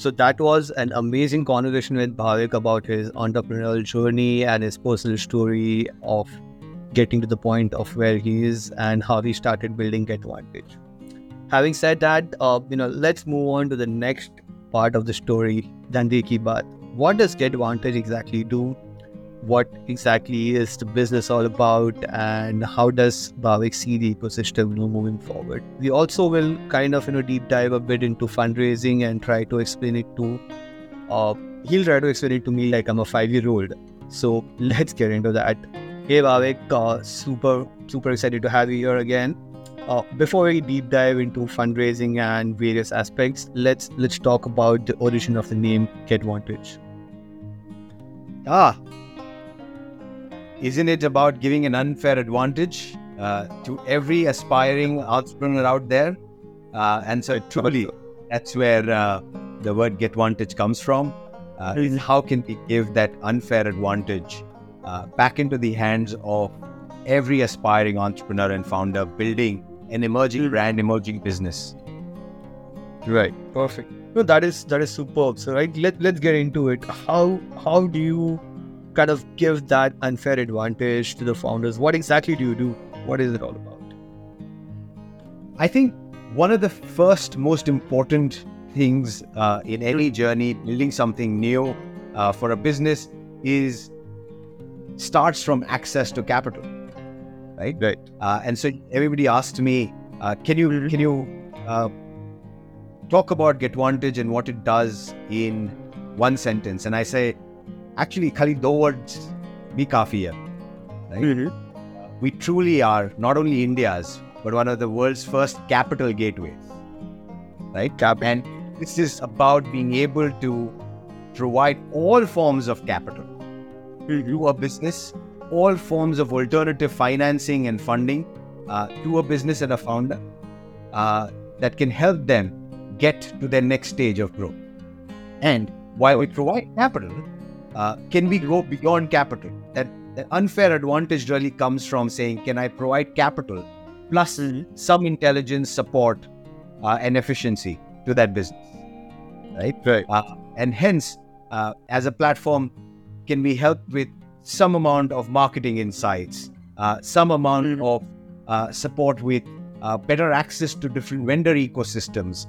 So that was an amazing conversation with Bhavik about his entrepreneurial journey and his personal story of getting to the point of where he is and how he started building GetVantage. Having said that, let's move on to the next part of the story, Dhande Ki Baat. What does GetVantage exactly do? What exactly is the business all about, and how does Bhavik see the ecosystem moving forward? We also will deep dive a bit into fundraising and try to explain it to, he'll try to explain it to me like I'm a 5-year-old. So let's get into that. Hey Bhavik, super excited to have you here again. Before we deep dive into fundraising and various aspects, let's talk about the origin of the name GetVantage. Isn't it about giving an unfair advantage to every aspiring entrepreneur out there? And so truly, that's where the word GetVantage comes from. How can we give that unfair advantage back into the hands of every aspiring entrepreneur and founder building an emerging brand, emerging business? Right. Perfect. No, that is superb. So right, let's get into it. How do you give that unfair advantage to the founders? What exactly do you do? What is it all about? I think one of the first most important things in any journey, building something new for a business, starts from access to capital, right? Right. And so everybody asked me, can you talk about GetVantage and what it does in one sentence? And I say, actually, Khalid, 2 words be kafi hai, right? Mm-hmm. We truly are not only India's, but one of the world's first capital gateways, right? And this is about being able to provide all forms of capital to a business, all forms of alternative financing and funding to a business and a founder that can help them get to their next stage of growth. And while we provide capital, can we go beyond capital? That unfair advantage really comes from saying, can I provide capital plus some intelligence, support, and efficiency to that business, right? Right. And hence, as a platform, can we help with some amount of marketing insights, some amount of support with better access to different vendor ecosystems,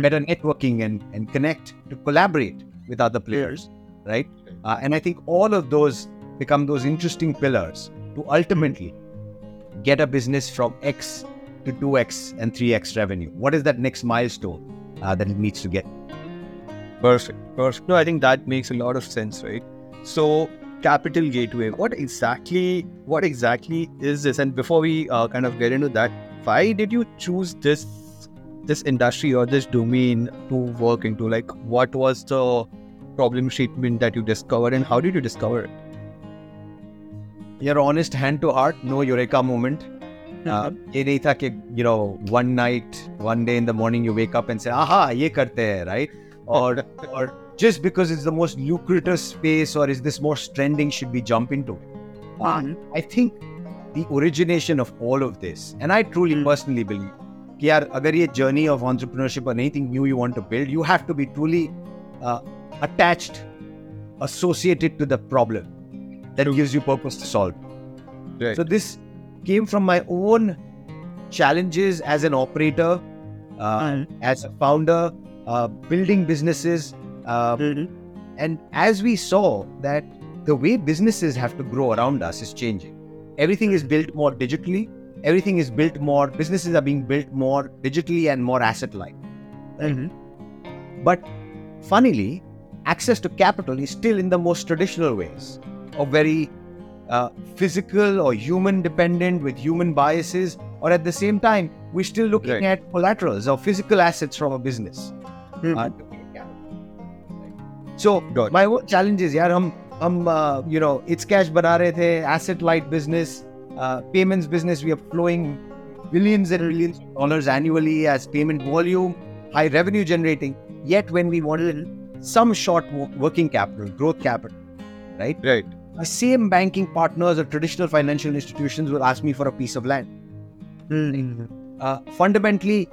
better networking and connect to collaborate with other players, right? And I think all of those become those interesting pillars to ultimately get a business from X to 2X and 3X revenue. What is that next milestone that it needs to get? Perfect. No, I think that makes a lot of sense, right? So, capital gateway. What exactly is this? And before we get into that, why did you choose this industry or this domain to work into? Like, what was the problem statement that you discovered, and how did you discover it? Your honest, hand to heart, no eureka moment. One day in the morning you wake up and say, aha, ye karte hai, right? Or just because it's the most lucrative space or is this most trending, should we jump into it? I think the origination of all of this, and I truly personally believe, agar ye journey of entrepreneurship or anything new you want to build, you have to be truly associated to the problem that gives you purpose to solve. Right. So this came from my own challenges as an operator, as a founder, building businesses. And as we saw that the way businesses have to grow around us is changing. Everything is built more digitally. Businesses are being built more digitally and more asset-light. But funnily, access to capital is still in the most traditional ways, or very physical or human dependent with human biases, or at the same time, we're still looking at collaterals or physical assets from a business. So my own challenge is, it's cash bana rahe the, asset light business, payments business, we are flowing billions and billions of dollars annually as payment volume, high revenue generating. Yet when we wanted some short working capital, growth capital, right? Right. The same banking partners or traditional financial institutions will ask me for a piece of land. Fundamentally,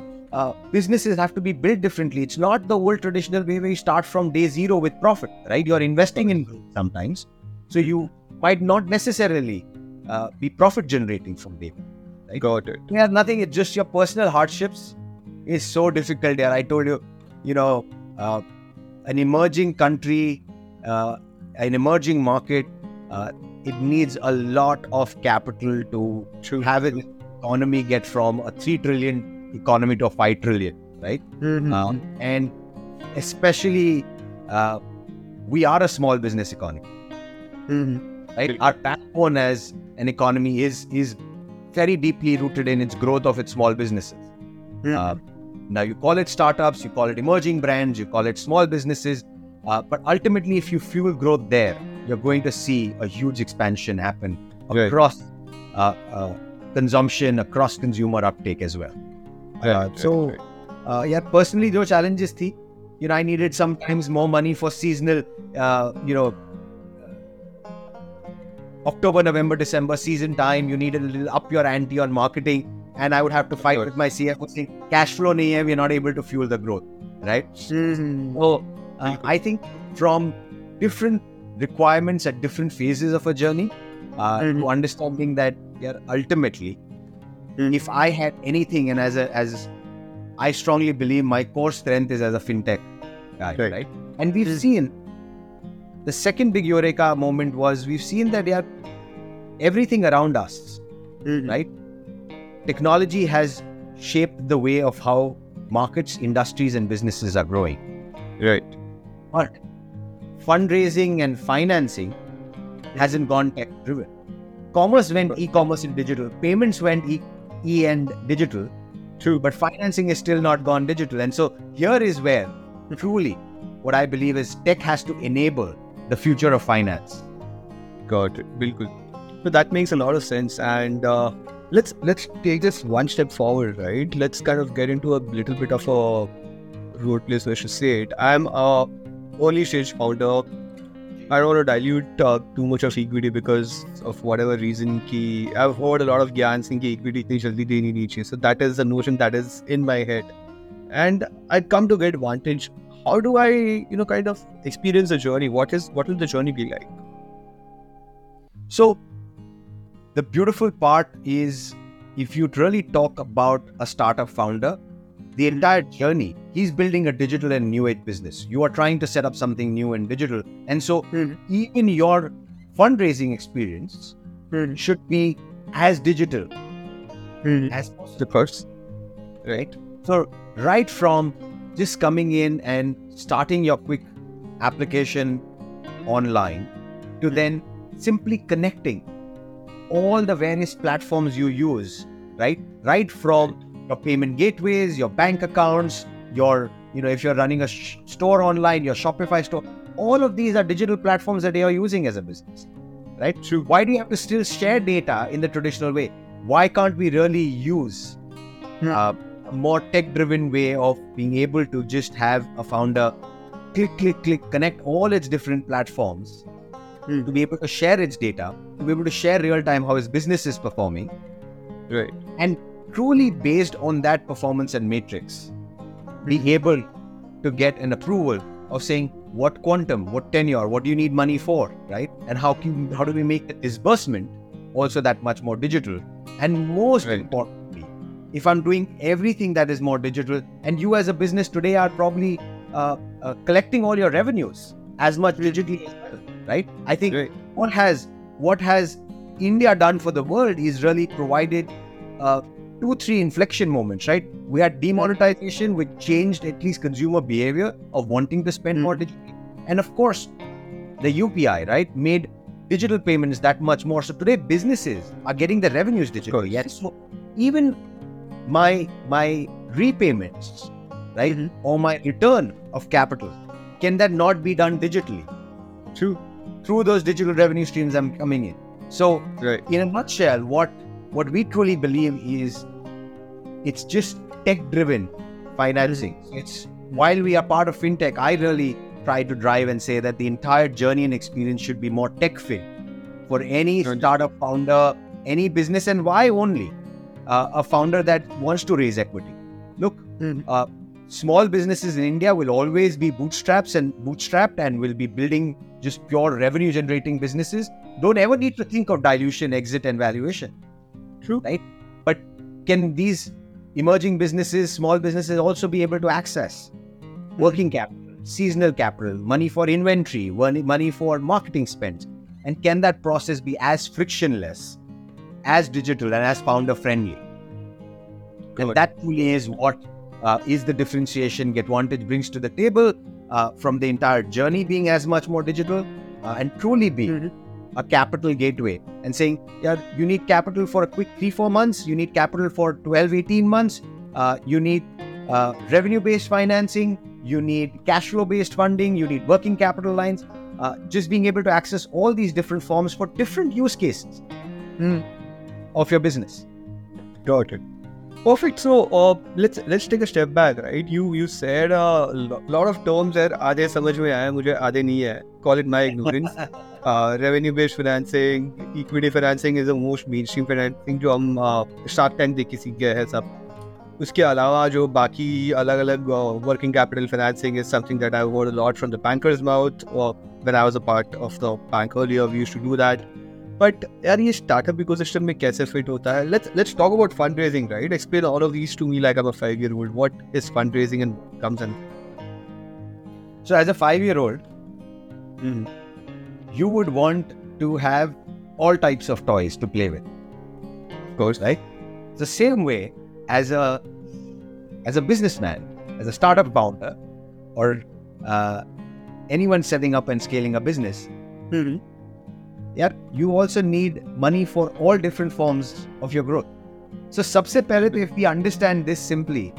businesses have to be built differently. It's not the old traditional way where you start from day zero with profit, right? You're investing in growth sometimes. So you might not necessarily be profit generating from day one. Right? Got it. Yeah, nothing. It's just your personal hardships is so difficult there. I told you, an emerging country, an emerging market, it needs a lot of capital to have an economy get from a 3 trillion economy to a 5 trillion, right? Mm-hmm. And especially, we are a small business economy, mm-hmm. right? Our backbone as an economy is very deeply rooted in its growth of its small businesses. Mm-hmm. Now, you call it startups, you call it emerging brands, you call it small businesses. But ultimately, if you fuel growth there, you're going to see a huge expansion happen across consumption, across consumer uptake as well. Personally, those challenges thi. I needed sometimes more money for seasonal, October, November, December season time. You needed a little up your ante on marketing. And I would have to fight with my CFO saying, cash flow nahi hai, we're not able to fuel the growth, right? Mm-hmm. So, I think from different requirements at different phases of a journey, mm-hmm. to understanding that ultimately, mm-hmm. if I had anything, and as I strongly believe my core strength is as a fintech guy, right? And we've seen, the second big Eureka moment was, we've seen that everything around us, mm-hmm. right? Technology has shaped the way of how markets, industries, and businesses are growing. Right. But fundraising and financing hasn't gone tech-driven. Commerce went e-commerce and digital. Payments went e and digital. True. But financing is still not gone digital. And so here is where truly what I believe is tech has to enable the future of finance. Got it. Bilkul. So that makes a lot of sense. And Let's take this one step forward, right? Let's kind of get into a little bit of a road place, I should say it. I'm a early stage founder. I don't want to dilute too much of equity because of whatever reason. I've heard a lot of gyans saying equity is not needed. So that is the notion that is in my head. And I come to GetVantage. How do I, kind of experience the journey? What will the journey be like? So, the beautiful part is, if you really talk about a startup founder, the entire journey, he's building a digital and new age business. You are trying to set up something new and digital. And so even your fundraising experience should be as digital as possible. The first. Right? So right from just coming in and starting your quick application online to then simply connecting all the various platforms you use, right? Right from your payment gateways, your bank accounts, your, if you're running a store online, your Shopify store, all of these are digital platforms that you are using as a business, right? So why do you have to still share data in the traditional way? Why can't we really use a more tech-driven way of being able to just have a founder click, connect all its different platforms to be able to share its data, to be able to share real-time how his business is performing. Right. And truly based on that performance and matrix, be able to get an approval of saying what quantum, what tenure, what do you need money for, right? And how do we make the disbursement also that much more digital? And most importantly, if I'm doing everything that is more digital, and you as a business today are probably collecting all your revenues as much digitally as well. Right? I think what has India done for the world is really provided 2-3 inflection moments, right? We had demonetization, which changed at least consumer behavior of wanting to spend more digitally. And of course, the UPI, right, made digital payments that much more. So today, businesses are getting their revenues digitally. Yes. So even my repayments, right, or my return of capital, can that not be done digitally? True. Through those digital revenue streams I'm coming in. So, in a nutshell, what we truly believe is it's just tech-driven financing. It's while we are part of fintech, I really try to drive and say that the entire journey and experience should be more tech-fit for any startup founder, any business, and why only a founder that wants to raise equity. Look, Small businesses in India will always be bootstrapped and will be building just pure revenue generating businesses. Don't ever need to think of dilution, exit and valuation. True. Right? But can these emerging businesses, small businesses also be able to access working capital, seasonal capital, money for inventory, money for marketing spends? And can that process be as frictionless, as digital and as founder friendly? And that truly is what is the differentiation GetVantage brings to the table, from the entire journey being as much more digital and truly be a capital gateway and saying, yeah, you need capital for a quick 3-4 months, you need capital for 12-18 months, you need revenue-based financing, you need cash flow-based funding, you need working capital lines, just being able to access all these different forms for different use cases of your business. Got it. Perfect. So let's take a step back, right? You said a lot of terms that aadhe samajh mein aaye, mujhe aadhe nahi hai. Call it my ignorance. Revenue-based financing, equity financing is the most mainstream financing जो हम Shark Tank देख के सीख गए हैं सब. उसके अलावा जो बाकी अलग-अलग working capital financing is something that I heard a lot from the banker's mouth. When I was a part of the bank earlier, we used to do that. But यार ये startup ecosystem में कैसे fit होता है? Let's talk about fundraising, right? Explain all of these to me like I'm a 5-year-old. What is fundraising and what comes in? So as a 5-year-old, you would want to have all types of toys to play with. Of course, right? The same way as a businessman, as a startup founder, or anyone setting up and scaling a business, yeah, you also need money for all different forms of your growth. So, सबसे पहले तो if we understand this simply,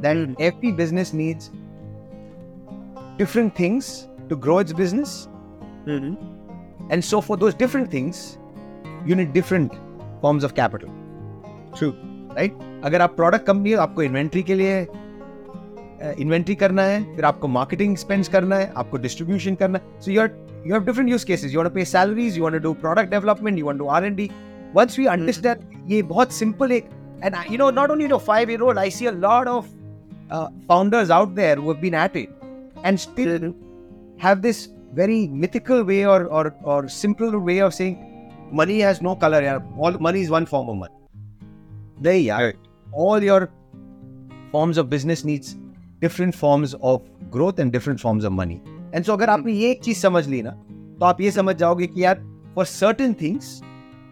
then every business needs different things to grow its business. And so for those different things, you need different forms of capital. True. Right? अगर आप product company हो, आपको inventory के लिए inventory करना है, फिर आपको marketing spends करना है, आपको distribution करना है. So you have different use cases. You want to pay salaries, you want to do product development, you want to do R&D. Once we understand, ये बहुत simple एक, and you know, not only to a 5-year-old, I see a lot of founders out there who have been at it and still have this very mythical way or simple way of saying money has no color. Yaar. All money is one form of money. Right. All your forms of business needs different forms of growth and different forms of money. And so, अगर आपने ये एक चीज समझ ली ना, तो आप ये समझ जाओगे कि यार, for certain things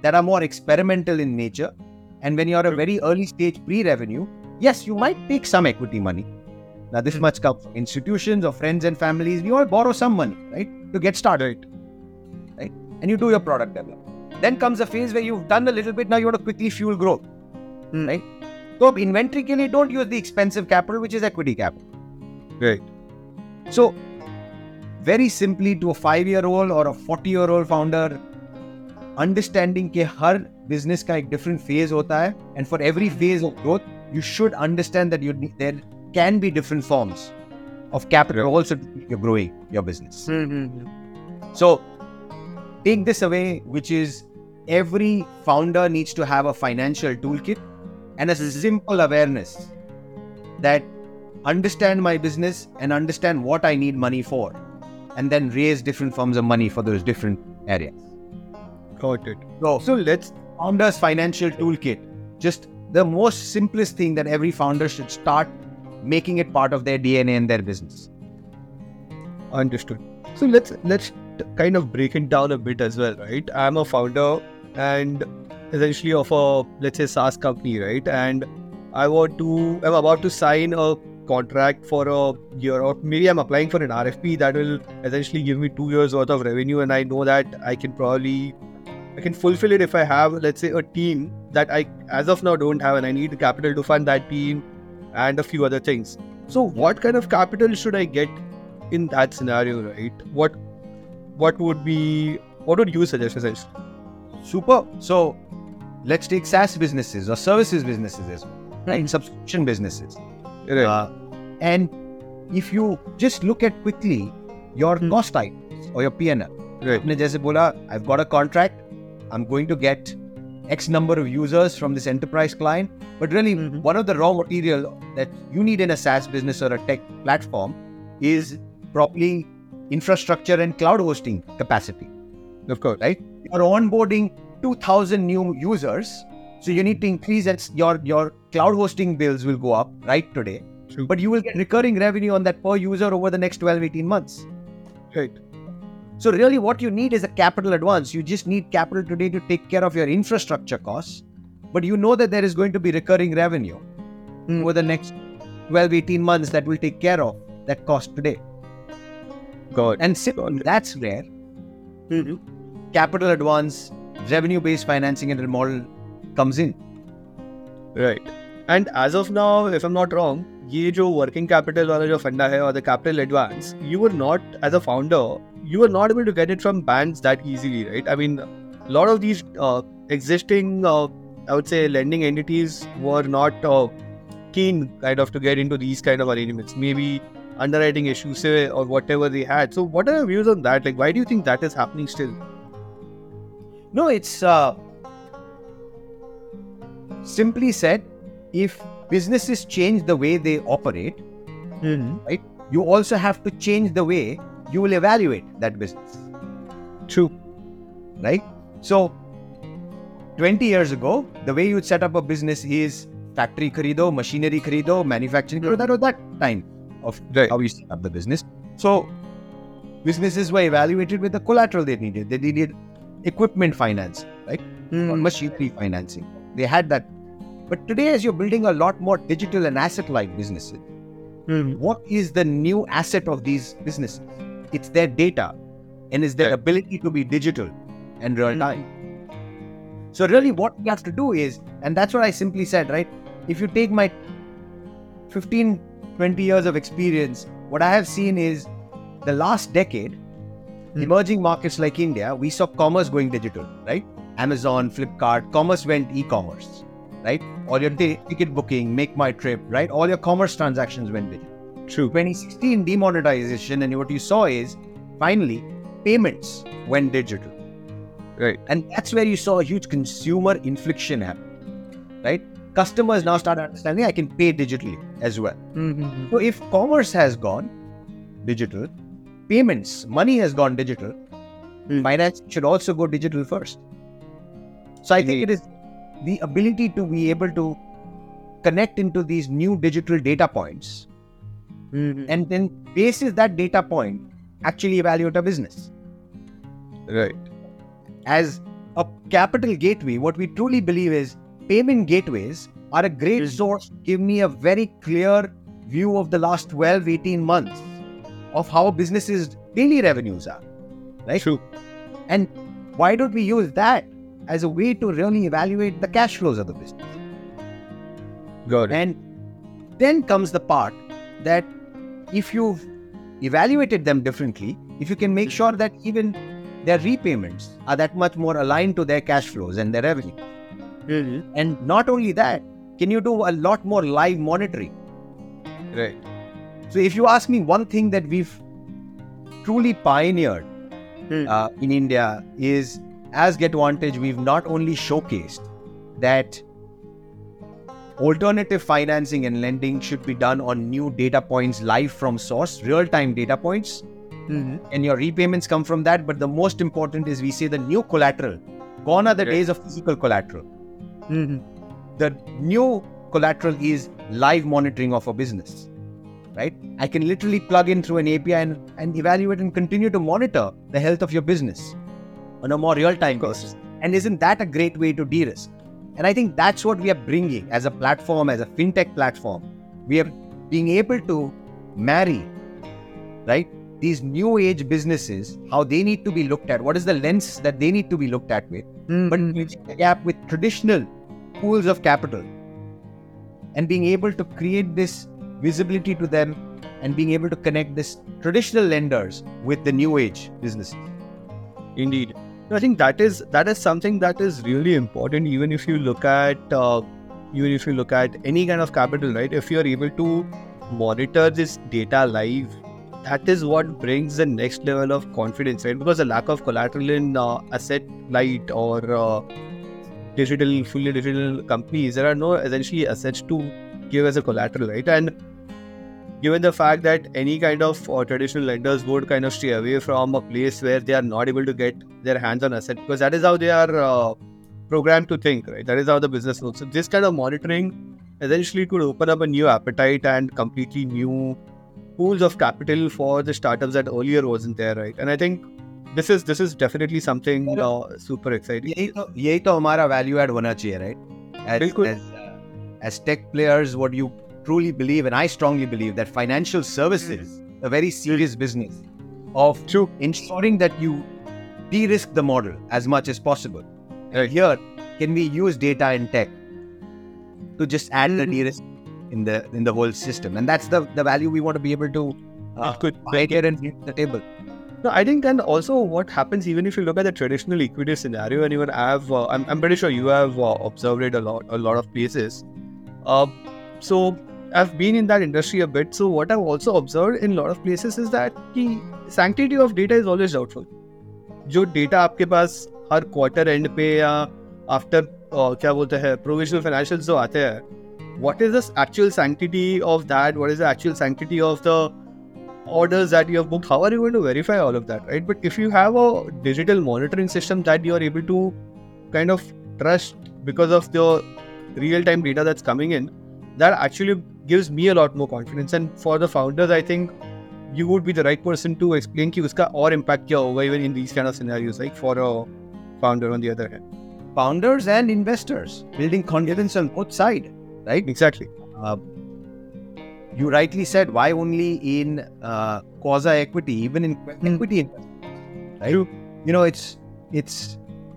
that are more experimental in nature, and when you are a very early stage pre-revenue, yes, you might take some equity money. Now, this much comes from institutions or friends and families. We all borrow some money, right, to get started, right? And you do your product development. Then comes a phase where you've done a little bit. Now you want to quickly fuel growth, right? So, inventory ke liye, don't use the expensive capital, which is equity capital. Right. So, very simply, to a 5-year-old or a 40-year-old founder, understanding ke har business ka ek different phase hota hai, and for every phase of growth, you should understand that you need there. Can be different forms of capital also you're growing your business. So take this away, which is every founder needs to have a financial toolkit and a simple awareness that understand my business and understand what I need money for, and then raise different forms of money for those different areas. Got it. So let's founder's financial toolkit, just the most simplest thing that every founder should start making it part of their DNA and their business. Understood. So let's kind of break it down a bit as well, right? I'm a founder and essentially of a, let's say, SaaS company, right? And I'm about to sign a contract for a year, or maybe I'm applying for an RFP that will essentially give me 2 years worth of revenue, and I know that I can fulfill it if I have, let's say, a team that I as of now don't have, and I need capital to fund that team and a few other things. So what kind of capital should I get in that scenario, right? What would you suggest essentially? Super. So let's take SaaS businesses or services businesses as well, right? Subscription businesses. Right. And if you just look at quickly your cost items or your P&L. Right. I've got a contract. I'm going to get X number of users from this enterprise client, but really one of the raw material that you need in a SaaS business or a tech platform is properly infrastructure and cloud hosting capacity. Of course, right? You're onboarding 2,000 new users, so you need to increase your cloud hosting bills will go up right today. True. But you will get recurring revenue on that per user over the next 12-18 months. Right. So really what you need is a capital advance. You just need capital today to take care of your infrastructure costs, but you know that there is going to be recurring revenue over the next 12-18 months that will take care of that cost today. God. And that's rare. Mm-hmm. Capital advance, revenue-based financing and model comes in. Right. And as of now, if I'm not wrong, ये जो working capital वाला जो फंडा है, or the capital advance, you were not, as a founder, you were not able to get it from banks that easily, right? I mean, a lot of these existing, I would say, lending entities were not keen kind of to get into these kind of arrangements. Maybe underwriting issues or whatever they had. So what are your views on that? Like, why do you think that is happening still? No, it's simply said, if businesses change the way they operate, right, you also have to change the way you will evaluate that business. True. Right? So, 20 years ago, the way you'd set up a business is factory kharido, machinery kharido, manufacturing kharido, that was that time of how you set up the business. So, businesses were evaluated with the collateral they needed. They needed equipment financing, right? Or machinery financing. They had that. But today, as you're building a lot more digital and asset-like businesses, what is the new asset of these businesses? It's their data and it's their ability to be digital and real-time. So really what we have to do is, and that's what I simply said, right? If you take my 15, 20 years of experience, what I have seen is the last decade, emerging markets like India, we saw commerce going digital, right? Amazon, Flipkart, commerce went e-commerce. Right? All your ticket booking, make my trip, right? All your commerce transactions went digital. True. 2016 demonetization, and what you saw is finally payments went digital. Right. And that's where you saw a huge consumer inflection happen. Right? Customers now start understanding I can pay digitally as well. So if commerce has gone digital, payments, money has gone digital, finance should also go digital first. So I think it is the ability to be able to connect into these new digital data points and then basis that data point actually evaluate a business. Right. As a capital gateway, what we truly believe is payment gateways are a great source. Give me a very clear view of the last 12-18 months of how businesses' daily revenues are. Right? True. And why don't we use that as a way to really evaluate the cash flows of the business? Got it. And then comes the part that if you've evaluated them differently, if you can make sure that even their repayments are that much more aligned to their cash flows and their revenue. And not only that, can you do a lot more live monitoring? Right. So if you ask me one thing that we've truly pioneered in India is, as GetVantage, we've not only showcased that alternative financing and lending should be done on new data points, live from source, real-time data points, and your repayments come from that. But the most important is we say the new collateral. Gone are the days of physical collateral. The new collateral is live monitoring of a business, right? I can literally plug in through an API and evaluate and continue to monitor the health of your business on a more real-time basis. And isn't that a great way to de-risk? And I think that's what we are bringing as a platform, as a fintech platform. We are being able to marry, right, these new age businesses, how they need to be looked at, what is the lens that they need to be looked at with, but bridging the gap with traditional pools of capital and being able to create this visibility to them and being able to connect this traditional lenders with the new age businesses. Indeed. I think that is something that is really important. Even if you look at any kind of capital, right? If you are able to monitor this data live, that is what brings the next level of confidence, right? Because the lack of collateral in asset light or fully digital companies, there are no essentially assets to give as a collateral, right? And given the fact that any kind of traditional lenders would kind of stay away from a place where they are not able to get their hands on asset, because that is how they are programmed to think, right? That is how the business works. So this kind of monitoring essentially could open up a new appetite and completely new pools of capital for the startups that earlier wasn't there, right? And I think this is definitely something super exciting. Yehi to humara value add hona chahiye, right? As tech players, what you truly believe, and I strongly believe, that financial services, a very serious business of True. Ensuring that you de-risk the model as much as possible. Right. Here, can we use data and tech to just add the de-risk in the whole system? And that's the value we want to be able to put here and hit the table. No, I think, and also what happens, even if you look at the traditional equity scenario, and even I'm pretty sure you have observed it a lot of places. So I've been in that industry a bit. So what I've also observed in a lot of places is that the sanctity of data is always doubtful. जो data आपके पास हर quarter end पे या after क्या बोलते हैं provisional financials जो आते हैं, what is the actual sanctity of that? What is the actual sanctity of the orders that you have booked? How are you going to verify all of that, right? But if you have a digital monitoring system that you are able to kind of trust because of the real-time data that's coming in, that actually gives me a lot more confidence. And for the founders, I think you would be the right person to explain ki uska aur impact kya hoga even in these kind of scenarios, like for a founder on the other hand. Founders and investors, building confidence on both sides, right? Exactly. You rightly said, why only in quasi-equity, even in equity investments, right? True. You know, it's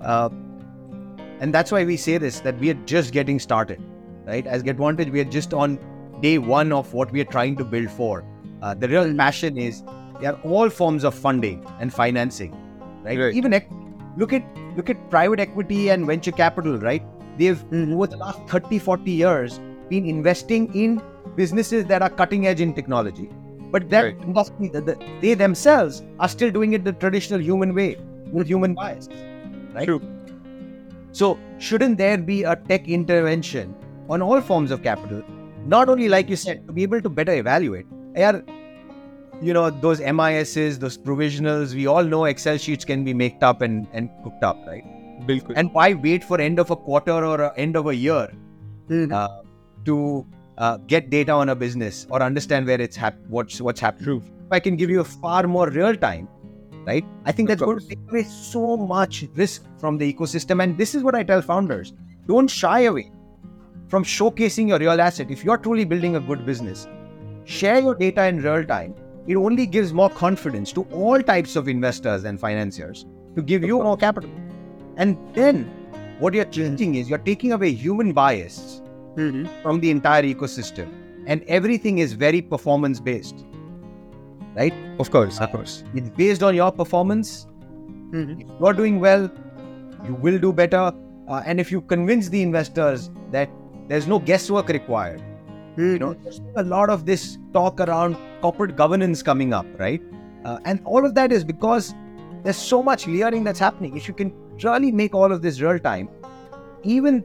and that's why we say this, that we are just getting started. Right? As GetVantage, we are just on day one of what we are trying to build for. The real passion is there are all forms of funding and financing, right? Even look at private equity and venture capital, right? They've over the last 30-40 years been investing in businesses that are cutting edge in technology, but that must be they themselves are still doing it the traditional human way with human bias, right? True. So shouldn't there be a tech intervention on all forms of capital, not only, like you said, to be able to better evaluate? You know, those MISs, those provisionals, we all know Excel sheets can be made up and cooked up, right? Bilkul. And why wait for end of a quarter or end of a year to get data on a business or understand where it's what's happening? True. If I can give you a far more real time, right? I think that's going to take away so much risk from the ecosystem. And this is what I tell founders, don't shy away from showcasing your real asset. If you're truly building a good business, share your data in real time. It only gives more confidence to all types of investors and financiers to give you more capital. And then what you're changing is you're taking away human bias from the entire ecosystem, and everything is very performance based, right? Of course. It's based on your performance. If you're doing well, you will do better. And if you convince the investors that there's no guesswork required. You know, there's a lot of this talk around corporate governance coming up, right? And all of that is because there's so much layering that's happening. If you can really make all of this real time, even,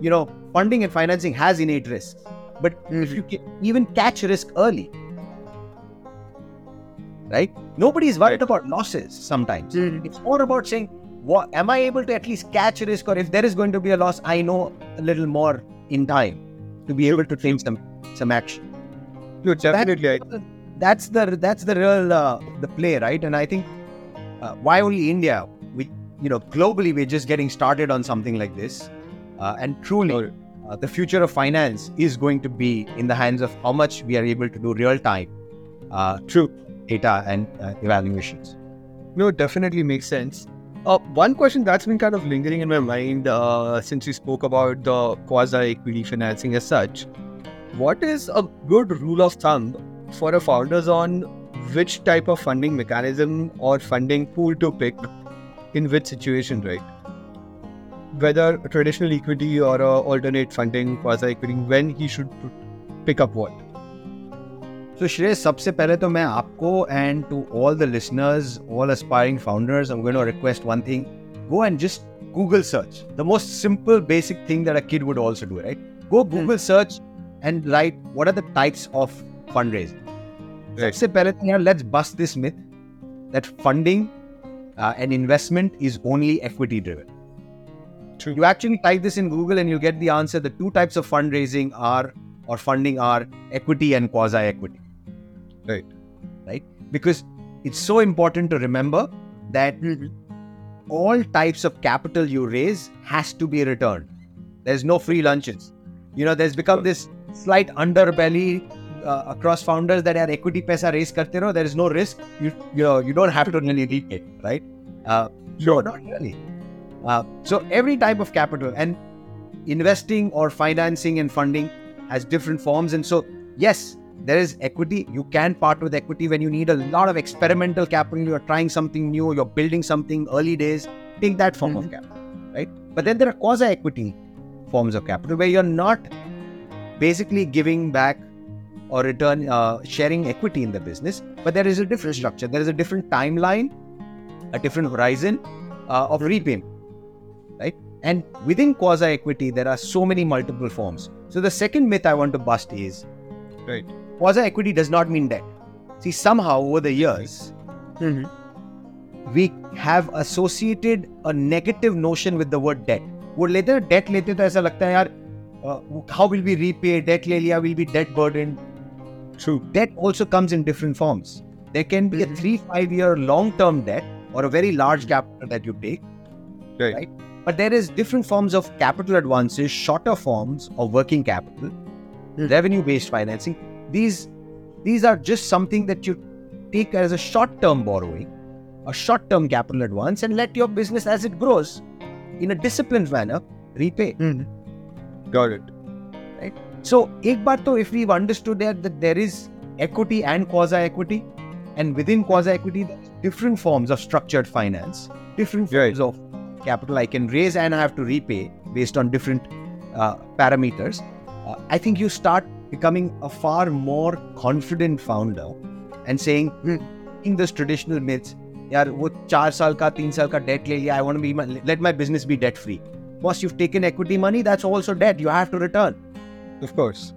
you know, funding and financing has innate risks. But if you can even catch risk early, right? Nobody is worried about losses sometimes. It's more about saying, what, am I able to at least catch risk? Or if there is going to be a loss, I know a little more in time to be able to take some action. No, definitely. That's the real the play, right? And I think why only India? We, you know, globally we're just getting started on something like this, and truly the future of finance is going to be in the hands of how much we are able to do real time, true data and evaluations. No, it definitely makes sense. One question that's been kind of lingering in my mind since we spoke about the quasi-equity financing as such. What is a good rule of thumb for a founders on which type of funding mechanism or funding pool to pick in which situation, right? Whether traditional equity or alternate funding, quasi-equity, when he should pick up what? So Shreyas, सबसे पहले तो मैं आपको and to all the listeners, all aspiring founders, I'm going to request one thing. Go and just Google search. The most simple, basic thing that a kid would also do, right? Go Google search and write, what are the types of fundraising? Right. So, let's bust this myth that funding and investment is only equity driven. True. You actually type this in Google and you get the answer. The two types of fundraising are, or funding are, equity and quasi-equity. Right. Right? Because it's so important to remember that all types of capital you raise has to be returned. There's no free lunches. You know, there's become this slight underbelly across founders that are equity paisa raise karte raho. There is no risk. You don't have to really leak it, right? Sure. Not really. So every type of capital, and investing or financing and funding has different forms. And so, yes, there is equity. You can part with equity when you need a lot of experimental capital. You're trying something new. You're building something early days. Take that form of capital, right? But then there are quasi-equity forms of capital where you're not basically giving back or return, sharing equity in the business, but there is a different structure. There is a different timeline, a different horizon of repayment, right? And within quasi-equity, there are so many multiple forms. So the second myth I want to bust is, right, quasi-equity does not mean debt. See, somehow over the years, we have associated a negative notion with the word debt. वो लेते हैं date लेते तो ऐसा लगता है यार how will we repay debt ले लिया, we'll be debt burdened. True. Debt also comes in different forms. There can be a 3-5 year long term debt or a very large capital that you take. Right. Right. But there is different forms of capital advances, shorter forms of working capital, revenue based financing. These are just something that you take as a short term borrowing, a short term capital advance, and let your business as it grows, in a disciplined manner, repay. Got it. Right? So, ek baar toh, if we've understood that there is equity and quasi-equity, and within quasi-equity, there's different forms of structured finance, different forms of capital I can raise and I have to repay based on different parameters, I think you start becoming a far more confident founder and saying, in those traditional myths, yaar, wo 4 saal ka, 3 saal ka debt le liya, I want to be, let my business be debt free. Boss, you've taken equity money, that's also debt. You have to return. Of course.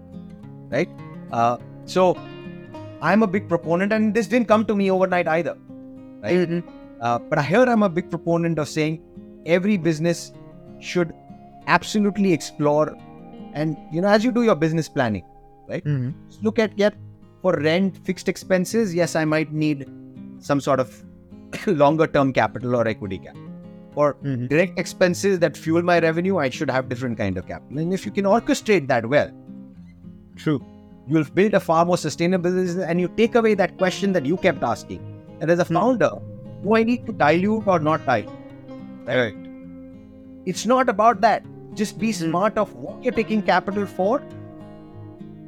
Right? So, I'm a big proponent, and this didn't come to me overnight either. Right? But here I'm a big proponent of saying every business should absolutely explore, and as you do your business planning, right? Look at, for rent, fixed expenses, yes, I might need some sort of longer term capital or equity capital. For direct expenses that fuel my revenue, I should have different kind of capital. And if you can orchestrate that well, true, you'll build a far more sustainable business, and you take away that question that you kept asking. And as a founder, do I need to dilute or not dilute? Right. It's not about that. Just be smart of what you're taking capital for,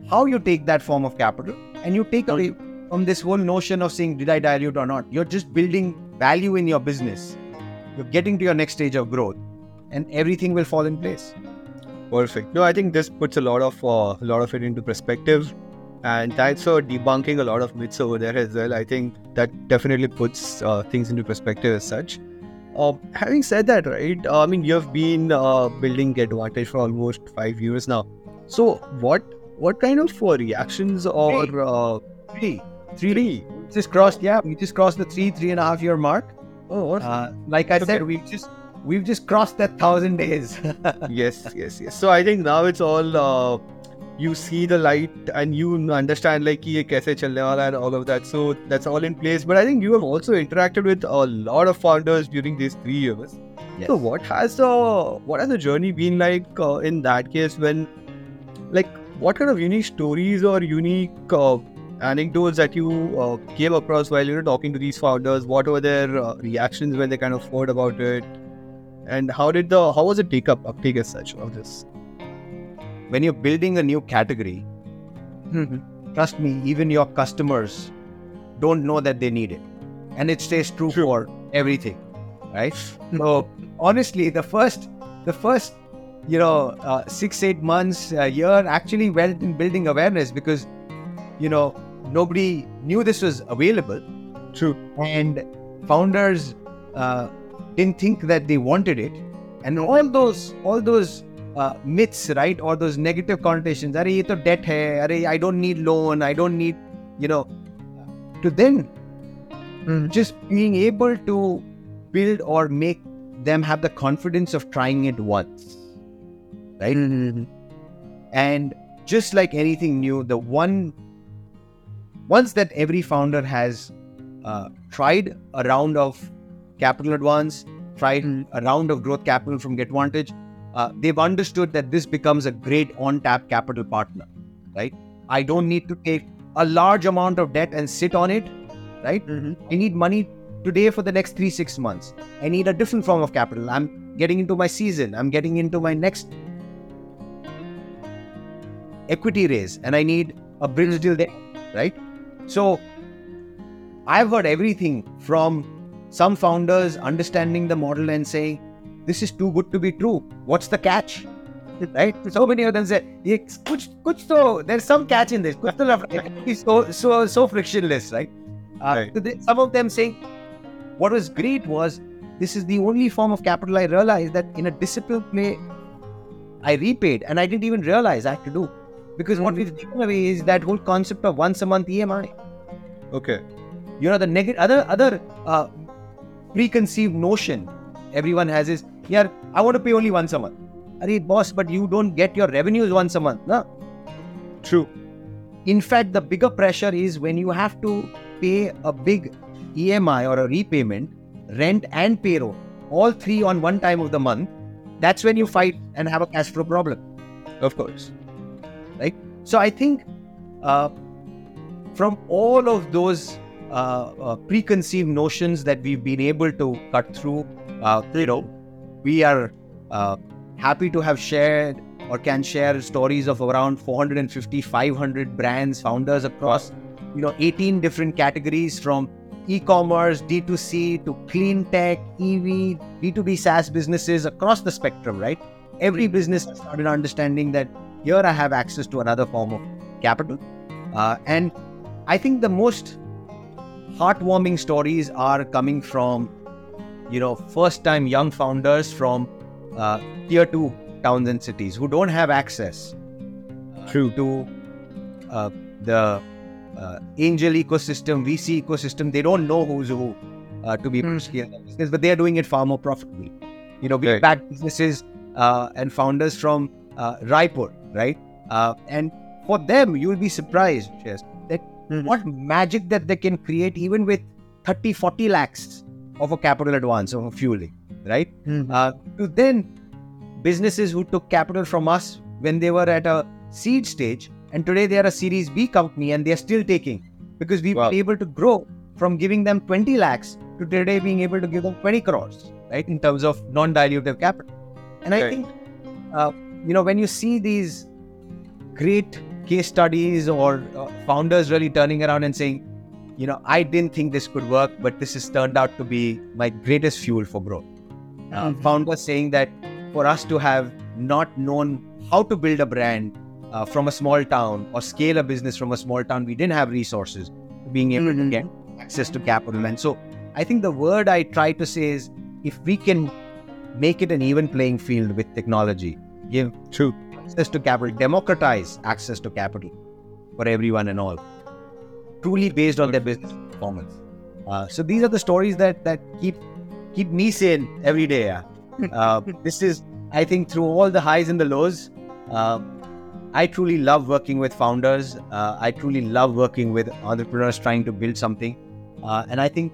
how you take that form of capital, and you take away from this whole notion of saying, did I dilute or not? You're just building value in your business. You're getting to your next stage of growth, and everything will fall in place. Perfect. No, I think this puts a lot of it into perspective, and thanks for debunking a lot of myths over there as well. I think that definitely puts things into perspective as such. Having said that, right? I mean, you've been building GetVantage for almost 5 years now. So, what kind of reactions or Three. We just crossed the 3.5 year mark. Oh, awesome. Like I said, we've just crossed that 1,000 days. Yes. So I think now it's all you see the light and you understand like ki ye kaise chalne wala and all of that. So that's all in place. But I think you have also interacted with a lot of founders during these 3 years. Yes. So what has the journey been like in that case? When, like, what kind of unique stories or unique anecdotes that you came across while talking to these founders? What were their reactions when they kind of heard about it, and how was the uptake as such of this? When you're building a new category, trust me, even your customers don't know that they need it, and it stays true for everything, right? So honestly, the first 6-8 months year actually went in building awareness, because nobody knew this was available. True. And founders didn't think that they wanted it. And all those myths, right? Or those negative connotations. Arey, ye to debt hai. Arey, I don't need loan. I don't need, to then just being able to build or make them have the confidence of trying it once, right? Mm-hmm. And just like anything new, once that every founder has tried a round of capital advance, tried a round of growth capital from GetVantage, they've understood that this becomes a great on-tap capital partner, right? I don't need to take a large amount of debt and sit on it, right? Mm-hmm. I need money today for the next 3-6 months. I need a different form of capital. I'm getting into my season. I'm getting into my next equity raise, and I need a bridge till then, right? So I've heard everything from some founders understanding the model and saying, this is too good to be true. What's the catch? Right? So many of them say, there's some catch in this. It's so frictionless, right? Right. So some of them saying, what was great was, this is the only form of capital I realized that in a disciplined way, I repaid, and I didn't even realize I had to do. Because what we've taken away is that whole concept of once a month EMI. Okay. The other preconceived notion everyone has is, I want to pay only once a month. Arey, boss, but you don't get your revenues once a month, na? True. In fact, the bigger pressure is when you have to pay a big EMI or a repayment, rent and payroll, all three on one time of the month. That's when you fight and have a cash flow problem. Of course. Right? So I think from all of those preconceived notions that we've been able to cut through, we are happy to have shared or can share stories of around 450, 500 brands, founders across 18 different categories, from e-commerce, D2C to clean tech, EV, B2B SaaS businesses across the spectrum, right? Every business has started understanding that here I have access to another form of capital. And I think the most heartwarming stories are coming from, first-time young founders from tier 2 towns and cities who don't have access to the angel ecosystem, VC ecosystem. They don't know who's who to be scaled up business, but they are doing it far more profitably. We back businesses and founders from Raipur, right? And for them, you'll be surprised that what magic that they can create even with 30, 40 lakhs of a capital advance of a fueling, right? To then businesses who took capital from us when they were at a seed stage, and today they are a Series B company and they are still taking, because we've been able to grow from giving them 20 lakhs to today being able to give them 20 crores, right? In terms of non-dilutive capital. And I think, when you see these great case studies or founders really turning around and saying, I didn't think this could work, but this has turned out to be my greatest fuel for growth. Founders saying that for us to have not known how to build a brand from a small town or scale a business from a small town, we didn't have resources being able to get access to capital. And so I think the word I try to say is, if we can make it an even playing field with technology, give access to capital, democratize access to capital for everyone and all, truly based on their business performance. So these are the stories that keep me sane every day. This is, I think, through all the highs and the lows, I truly love working with founders. I truly love working with entrepreneurs trying to build something. And I think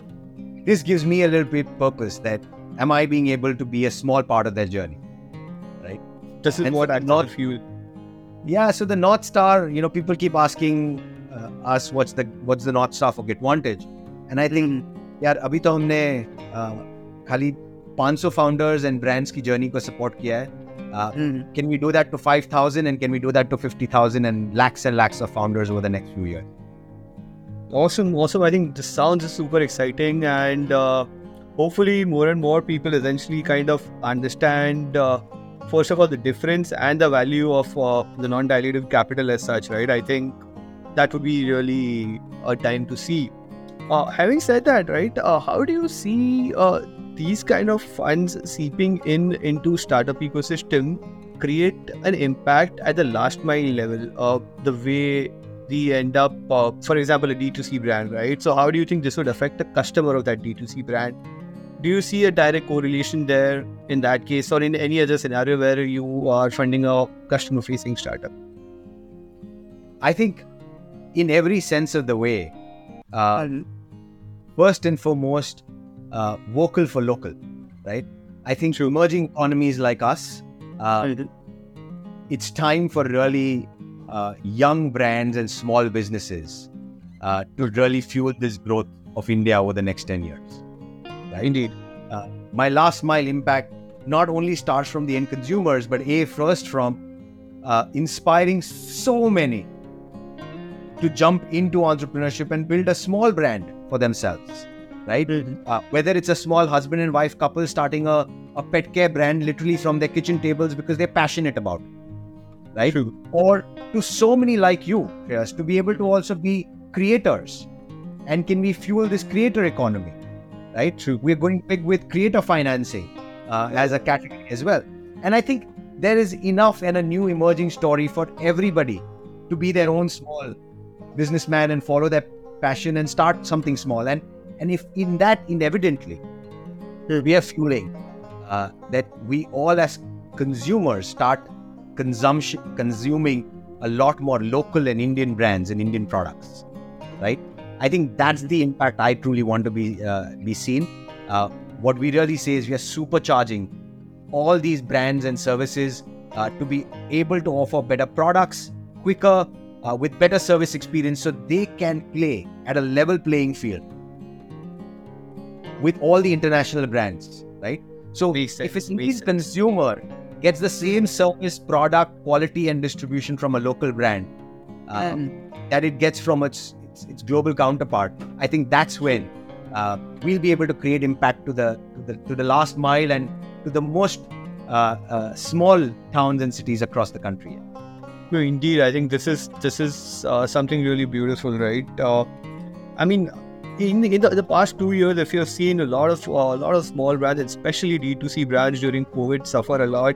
this gives me a little bit purpose, that am I being able to be a small part of their journey, right? This is what I thought fuel. Yeah. So the North Star, people keep asking us, what's the North Star for GetVantage? And I think, abhi to humne khali 500 founders and brands ki journey ko support kiya hai. Can we do that to 5,000, and can we do that to 50,000 and lakhs of founders over the next few years? Awesome. I think this sounds super exciting, and hopefully more and more people essentially kind of understand, first of all, the difference and the value of the non-dilutive capital as such, right? I think that would be really a time to see. Having said that, right, how do you see these kind of funds seeping in into startup ecosystem create an impact at the last mile level of the way they end up, for example, a D2C brand, right? So how do you think this would affect the customer of that D2C brand? Do you see a direct correlation there in that case or in any other scenario where you are funding a customer-facing startup? I think in every sense of the way, first and foremost, vocal for local, right? I think to emerging economies like us, it's time for really young brands and small businesses to really fuel this growth of India over the next 10 years. Right? Indeed. My last mile impact not only starts from the end consumers, but first from inspiring so many to jump into entrepreneurship and build a small brand for themselves, right? Mm-hmm. Whether it's a small husband and wife couple starting a pet care brand literally from their kitchen tables because they're passionate about it, right? True. Or to so many like you, Shreyas, to be able to also be creators. And can we fuel this creator economy, right? True. We're going big with creator financing as a category as well. And I think there is enough and a new emerging story for everybody to be their own small businessman and follow their passion and start something small. And if in that, inevitably, we are fueling that we all as consumers start consuming a lot more local and Indian brands and Indian products, right? I think that's the impact I truly want to be seen. What we really say is we are supercharging all these brands and services to be able to offer better products, quicker, with better service experience, so they can play at a level playing field with all the international brands, right? So if an Indian consumer gets the same service, product, quality and distribution from a local brand that it gets from its global counterpart, I think that's when we'll be able to create impact to the last mile and to the most small towns and cities across the country. No, indeed, I think this is something really beautiful, right? I mean, in the past 2 years, if you have seen a lot of small brands, especially D2C brands during COVID, suffer a lot,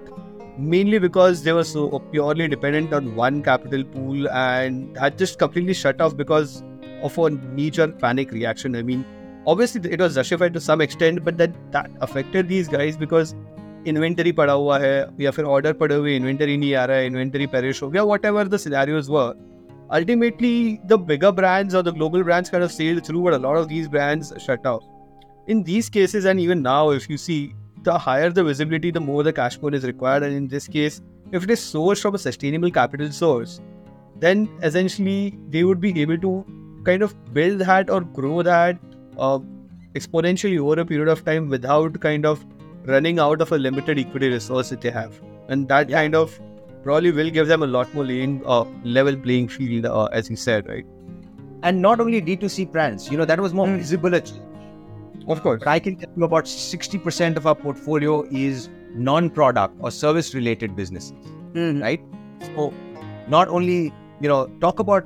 mainly because they were so purely dependent on one capital pool and had just completely shut off because of a knee-jerk panic reaction. I mean, obviously it was justified to some extent, but that affected these guys because inventory पड़ा हुआ है या फिर order पड़े हुए inventory नहीं आ रहा है, inventory perish हो गया, whatever the scenarios were. Ultimately, the bigger brands or the global brands kind of sailed through, but a lot of these brands shut out. In these cases, and even now, if you see, the higher the visibility, the more the cash flow is required. And in this case, if it is sourced from a sustainable capital source, then essentially they would be able to kind of build that or grow that exponentially over a period of time without kind of running out of a limited equity resource that they have, and that kind of probably will give them a lot more level playing field, as you said, right? And not only D2C brands, you know, that was more visible. Of course. But I can tell you about 60% of our portfolio is non-product or service-related businesses, right? So not only, you know, talk about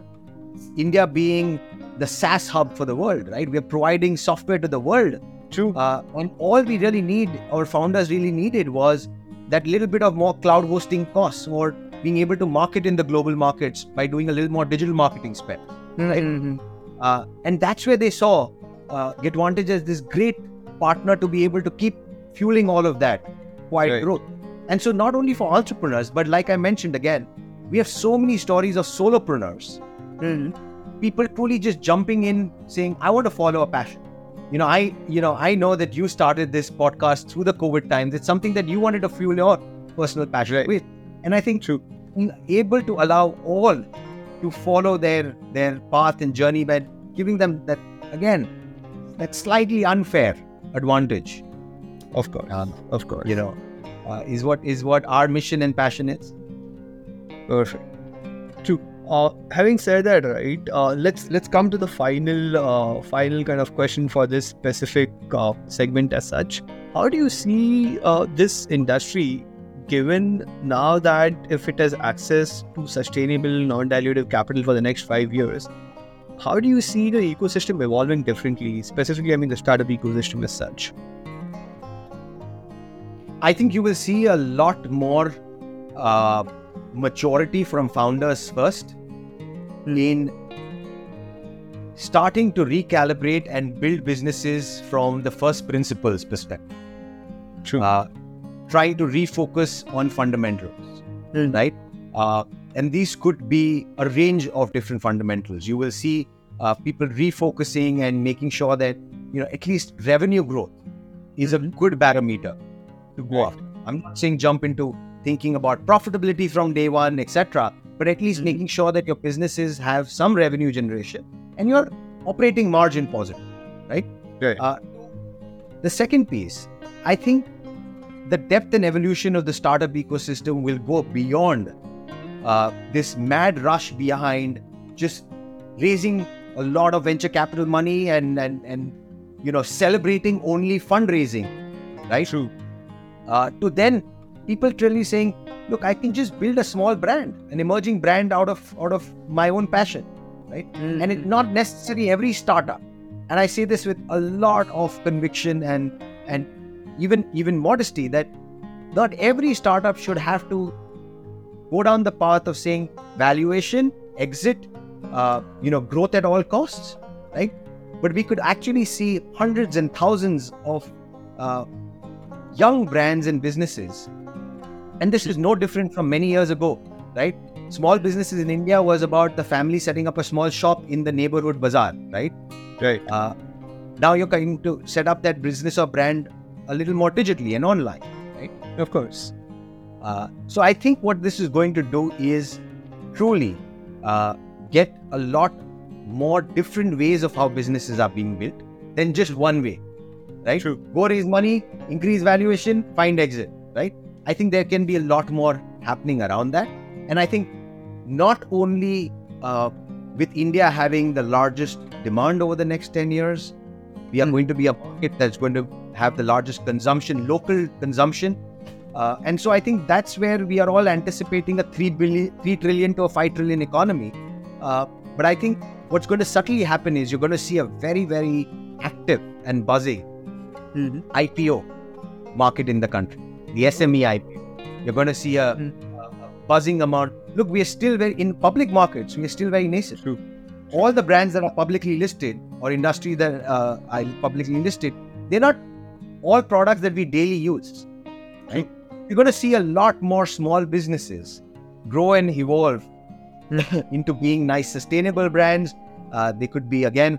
India being the SaaS hub for the world, right? We are providing software to the world. True. And all we really need, our founders really needed, was that little bit of more cloud hosting costs or being able to market in the global markets by doing a little more digital marketing spend. Right? Mm-hmm. And that's where they saw GetVantage as this great partner to be able to keep fueling all of that quiet growth. And so not only for entrepreneurs, but like I mentioned again, we have so many stories of solopreneurs. Mm-hmm. People truly just jumping in saying, I want to follow a passion. You know, I know that you started this podcast through the COVID times. It's something that you wanted to fuel your personal passion with. And I think being able to allow all to follow their path and journey by giving them that, again, that slightly unfair advantage. Of course. Of course. You know, is what our mission and passion is. Perfect. True. Having said that, right, let's come to the final kind of question for this specific segment as such. How do you see this industry, given now that if it has access to sustainable, non-dilutive capital for the next 5 years, how do you see the ecosystem evolving differently? Specifically, I mean the startup ecosystem as such. I think you will see a lot more maturity from founders first in starting to recalibrate and build businesses from the first principles perspective. True. Trying to refocus on fundamentals, right? And these could be a range of different fundamentals. You will see people refocusing and making sure that, you know, at least revenue growth is a good barometer to go after. I'm not saying jump into thinking about profitability from day one, etc., but at least making sure that your businesses have some revenue generation and you're operating margin positive, right? The second piece, I think the depth and evolution of the startup ecosystem will go beyond this mad rush behind just raising a lot of venture capital money and you know, celebrating only fundraising, right? True. To then people really saying, look, I can just build a small brand, an emerging brand out of my own passion, right? And it's not necessarily every startup. And I say this with a lot of conviction and even modesty, that not every startup should have to go down the path of saying valuation, exit, growth at all costs, right? But we could actually see hundreds and thousands of young brands and businesses. And this is no different from many years ago, right? Small businesses in India was about the family setting up a small shop in the neighborhood bazaar, right? Right. Now you're going to set up that business or brand a little more digitally and online, right? Of course. So I think what this is going to do is truly get a lot more different ways of how businesses are being built than just one way, right? True. Go raise money, increase valuation, find exit, right? I think there can be a lot more happening around that. And I think not only with India having the largest demand over the next 10 years, we are going to be a market that's going to have the largest consumption, local consumption. And so I think that's where we are all anticipating a 3 trillion to a 5 trillion economy. But I think what's going to subtly happen is you're going to see a very, very active and buzzing IPO market in the country, the SME IPO. You're going to see a buzzing amount. Look, we are still very in public markets. We are still very nascent. True. All the brands that are publicly listed or industry that are publicly listed, they're not all products that we daily use, right? You're going to see a lot more small businesses grow and evolve into being nice, sustainable brands. They could be, again,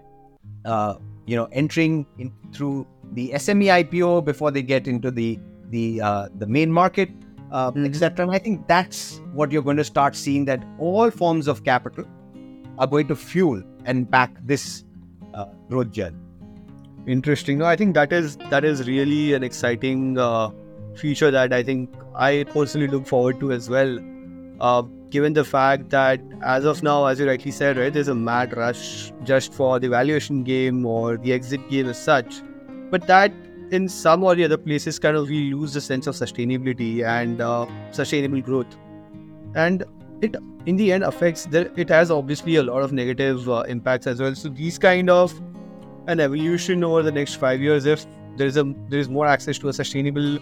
entering in through the SME IPO before they get into the main market, etc. And I think that's what you're going to start seeing, that all forms of capital are going to fuel and back this growth journey. Interesting. No, I think that is really an exciting feature that I think I personally look forward to as well. Given the fact that as of now, as you rightly said, right, there's a mad rush just for the valuation game or the exit game as such, but that in some or the other places kind of we lose the sense of sustainability and sustainable growth, and it in the end affects it has obviously a lot of negative impacts as well. So these kind of an evolution over the next 5 years, if there is more access to a sustainable,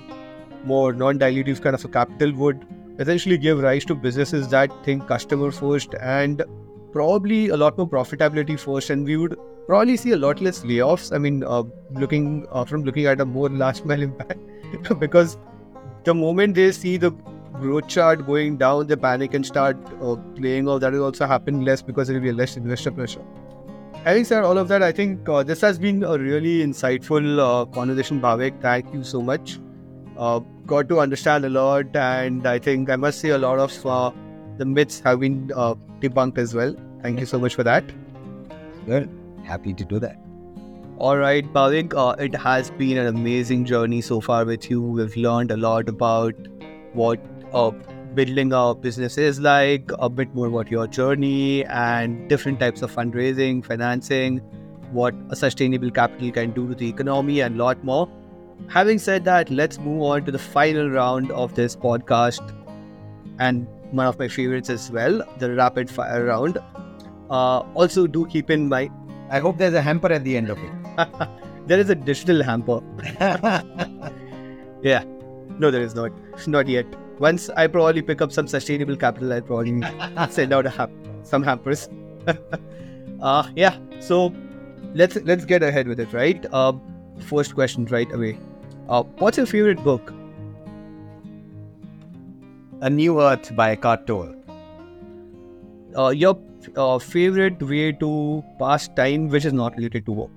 more non-dilutive kind of a capital, would essentially give rise to businesses that think customer first and probably a lot more profitability first, and we would probably see a lot less layoffs. I mean, looking at a more last mile impact, because the moment they see the growth chart going down, they panic and start playing off. That will also happen less because there will be less investor pressure. Having said all of that, I think this has been a really insightful conversation, Bhavik. Thank you so much. Got to understand a lot, and I think I must say a lot of the myths have been debunked as well. Thank you so much for that. Well, happy to do that. All right, Bhavik, it has been an amazing journey so far with you. We've learned a lot about what building a business is like, a bit more about your journey and different types of fundraising, financing, what a sustainable capital can do to the economy, and a lot more. Having said that, let's move on to the final round of this podcast, and one of my favorites as well, the rapid fire round. Also, do keep in mind, I hope there's a hamper at the end of it. There is a digital hamper. Yeah. No, there is not. Not yet. Once I probably pick up some sustainable capital, I'll probably send out some hampers. Yeah. So let's get ahead with it, right? First question right away. What's your favorite book? A New Earth by Eckhart Tolle. Your favorite way to pass time which is not related to work?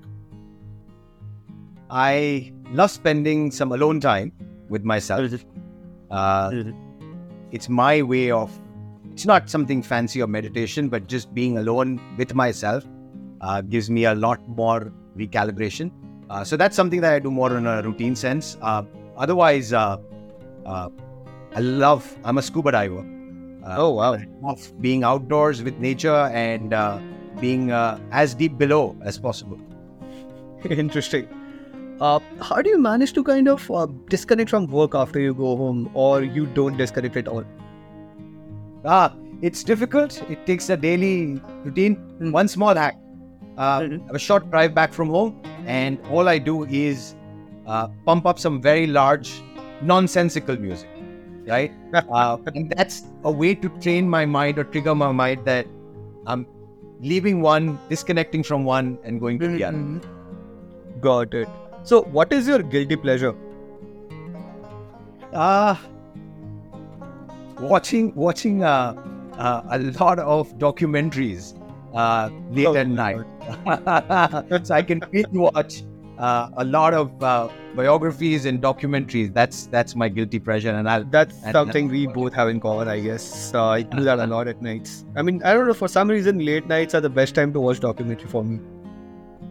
I love spending some alone time with myself. It's my way of, it's not something fancy or meditation, but just being alone with myself gives me a lot more recalibration. So that's something that I do more in a routine sense. I'm a scuba diver. Oh, wow. I love being outdoors with nature and being as deep below as possible. Interesting. How do you manage to kind of disconnect from work after you go home, or you don't disconnect at all? It's difficult. It takes a daily routine. One small hack. I have a short drive back from home, and all I do is pump up some very large, nonsensical music, right? And that's a way to train my mind or trigger my mind that I'm leaving one, disconnecting from one, and going to the other. Got it. So, what is your guilty pleasure? Watching a lot of documentaries late at night. So I can watch a lot of biographies and documentaries. That's my guilty pleasure, and that's something we both have in common, I guess. I do that a lot at nights. I mean, I don't know. For some reason, late nights are the best time to watch documentary for me.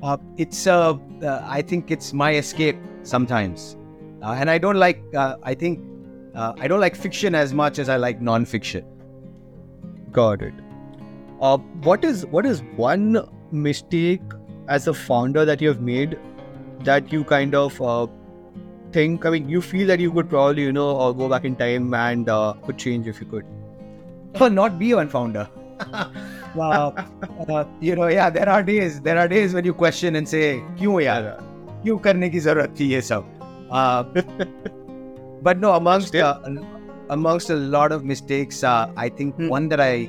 I think it's my escape sometimes, and I don't like. I don't like fiction as much as I like non-fiction. Got it. What is one mistake as a founder that you have made that you kind of think? I mean, you feel that you could probably go back in time and could change if you could. Or not be one founder. Wow. Yeah. There are days when you question and say, "Kyun yaar? Kyun karne ki zarurat thi ye sab?" But no, amongst a lot of mistakes, I think one that I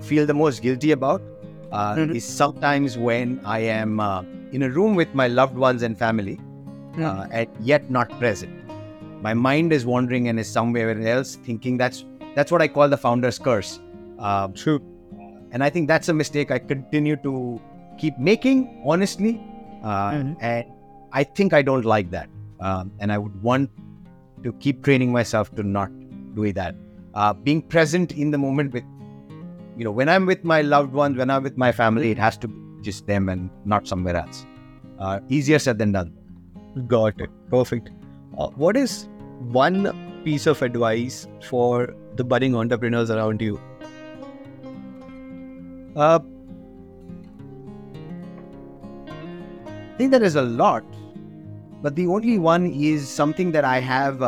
feel the most guilty about is sometimes when I am in a room with my loved ones and family, and yet not present. My mind is wandering and is somewhere else thinking. That's what I call the founder's curse. True. And I think that's a mistake I continue to keep making, honestly. And I think I don't like that. And I would want to keep training myself to not do that. Being present in the moment with, when I'm with my loved ones, when I'm with my family, it has to be just them and not somewhere else. Easier said than done. Got it. Perfect. What is one piece of advice for the budding entrepreneurs around you? I think there is a lot. But the only one is something that I have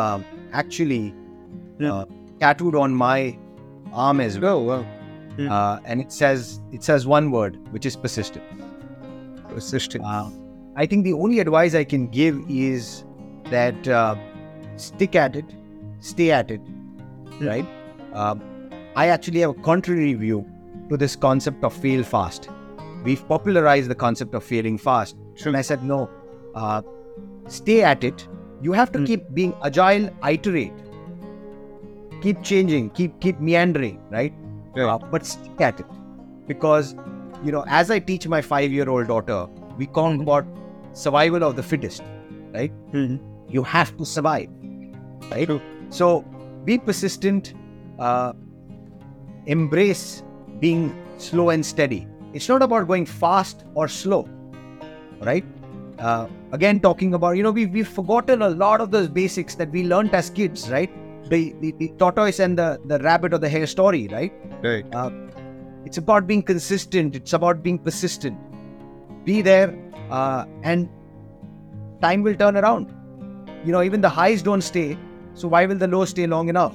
tattooed on my arm as well. Oh, wow. And it says one word, which is persistence. Persistence. I think the only advice I can give is that stick at it, stay at it, right? I actually have a contrary view to this concept of fail fast. We've popularized the concept of failing fast. Sure. And I said, no. Stay at it. You have to keep being agile, iterate, keep changing, keep meandering, right? Yeah. But stick at it, because as I teach my 5-year-old daughter, we talk about survival of the fittest, right? You have to survive, right? True. So be persistent, embrace being slow and steady. It's not about going fast or slow, right? Again, talking about, we've forgotten a lot of those basics that we learnt as kids, right? The tortoise and the rabbit or the hare story, right? Right. It's about being consistent. It's about being persistent. Be there, and time will turn around. Even the highs don't stay. So why will the lows stay long enough?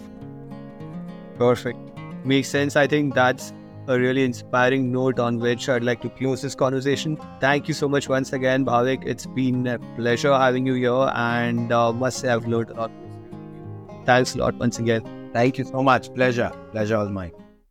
Perfect. Makes sense. I think that's a really inspiring note on which I'd like to close this conversation. Thank you so much once again, Bhavik. It's been a pleasure having you here, and must say I've learned a lot. Thanks a lot once again. Thank you so much. Pleasure. Pleasure all mine.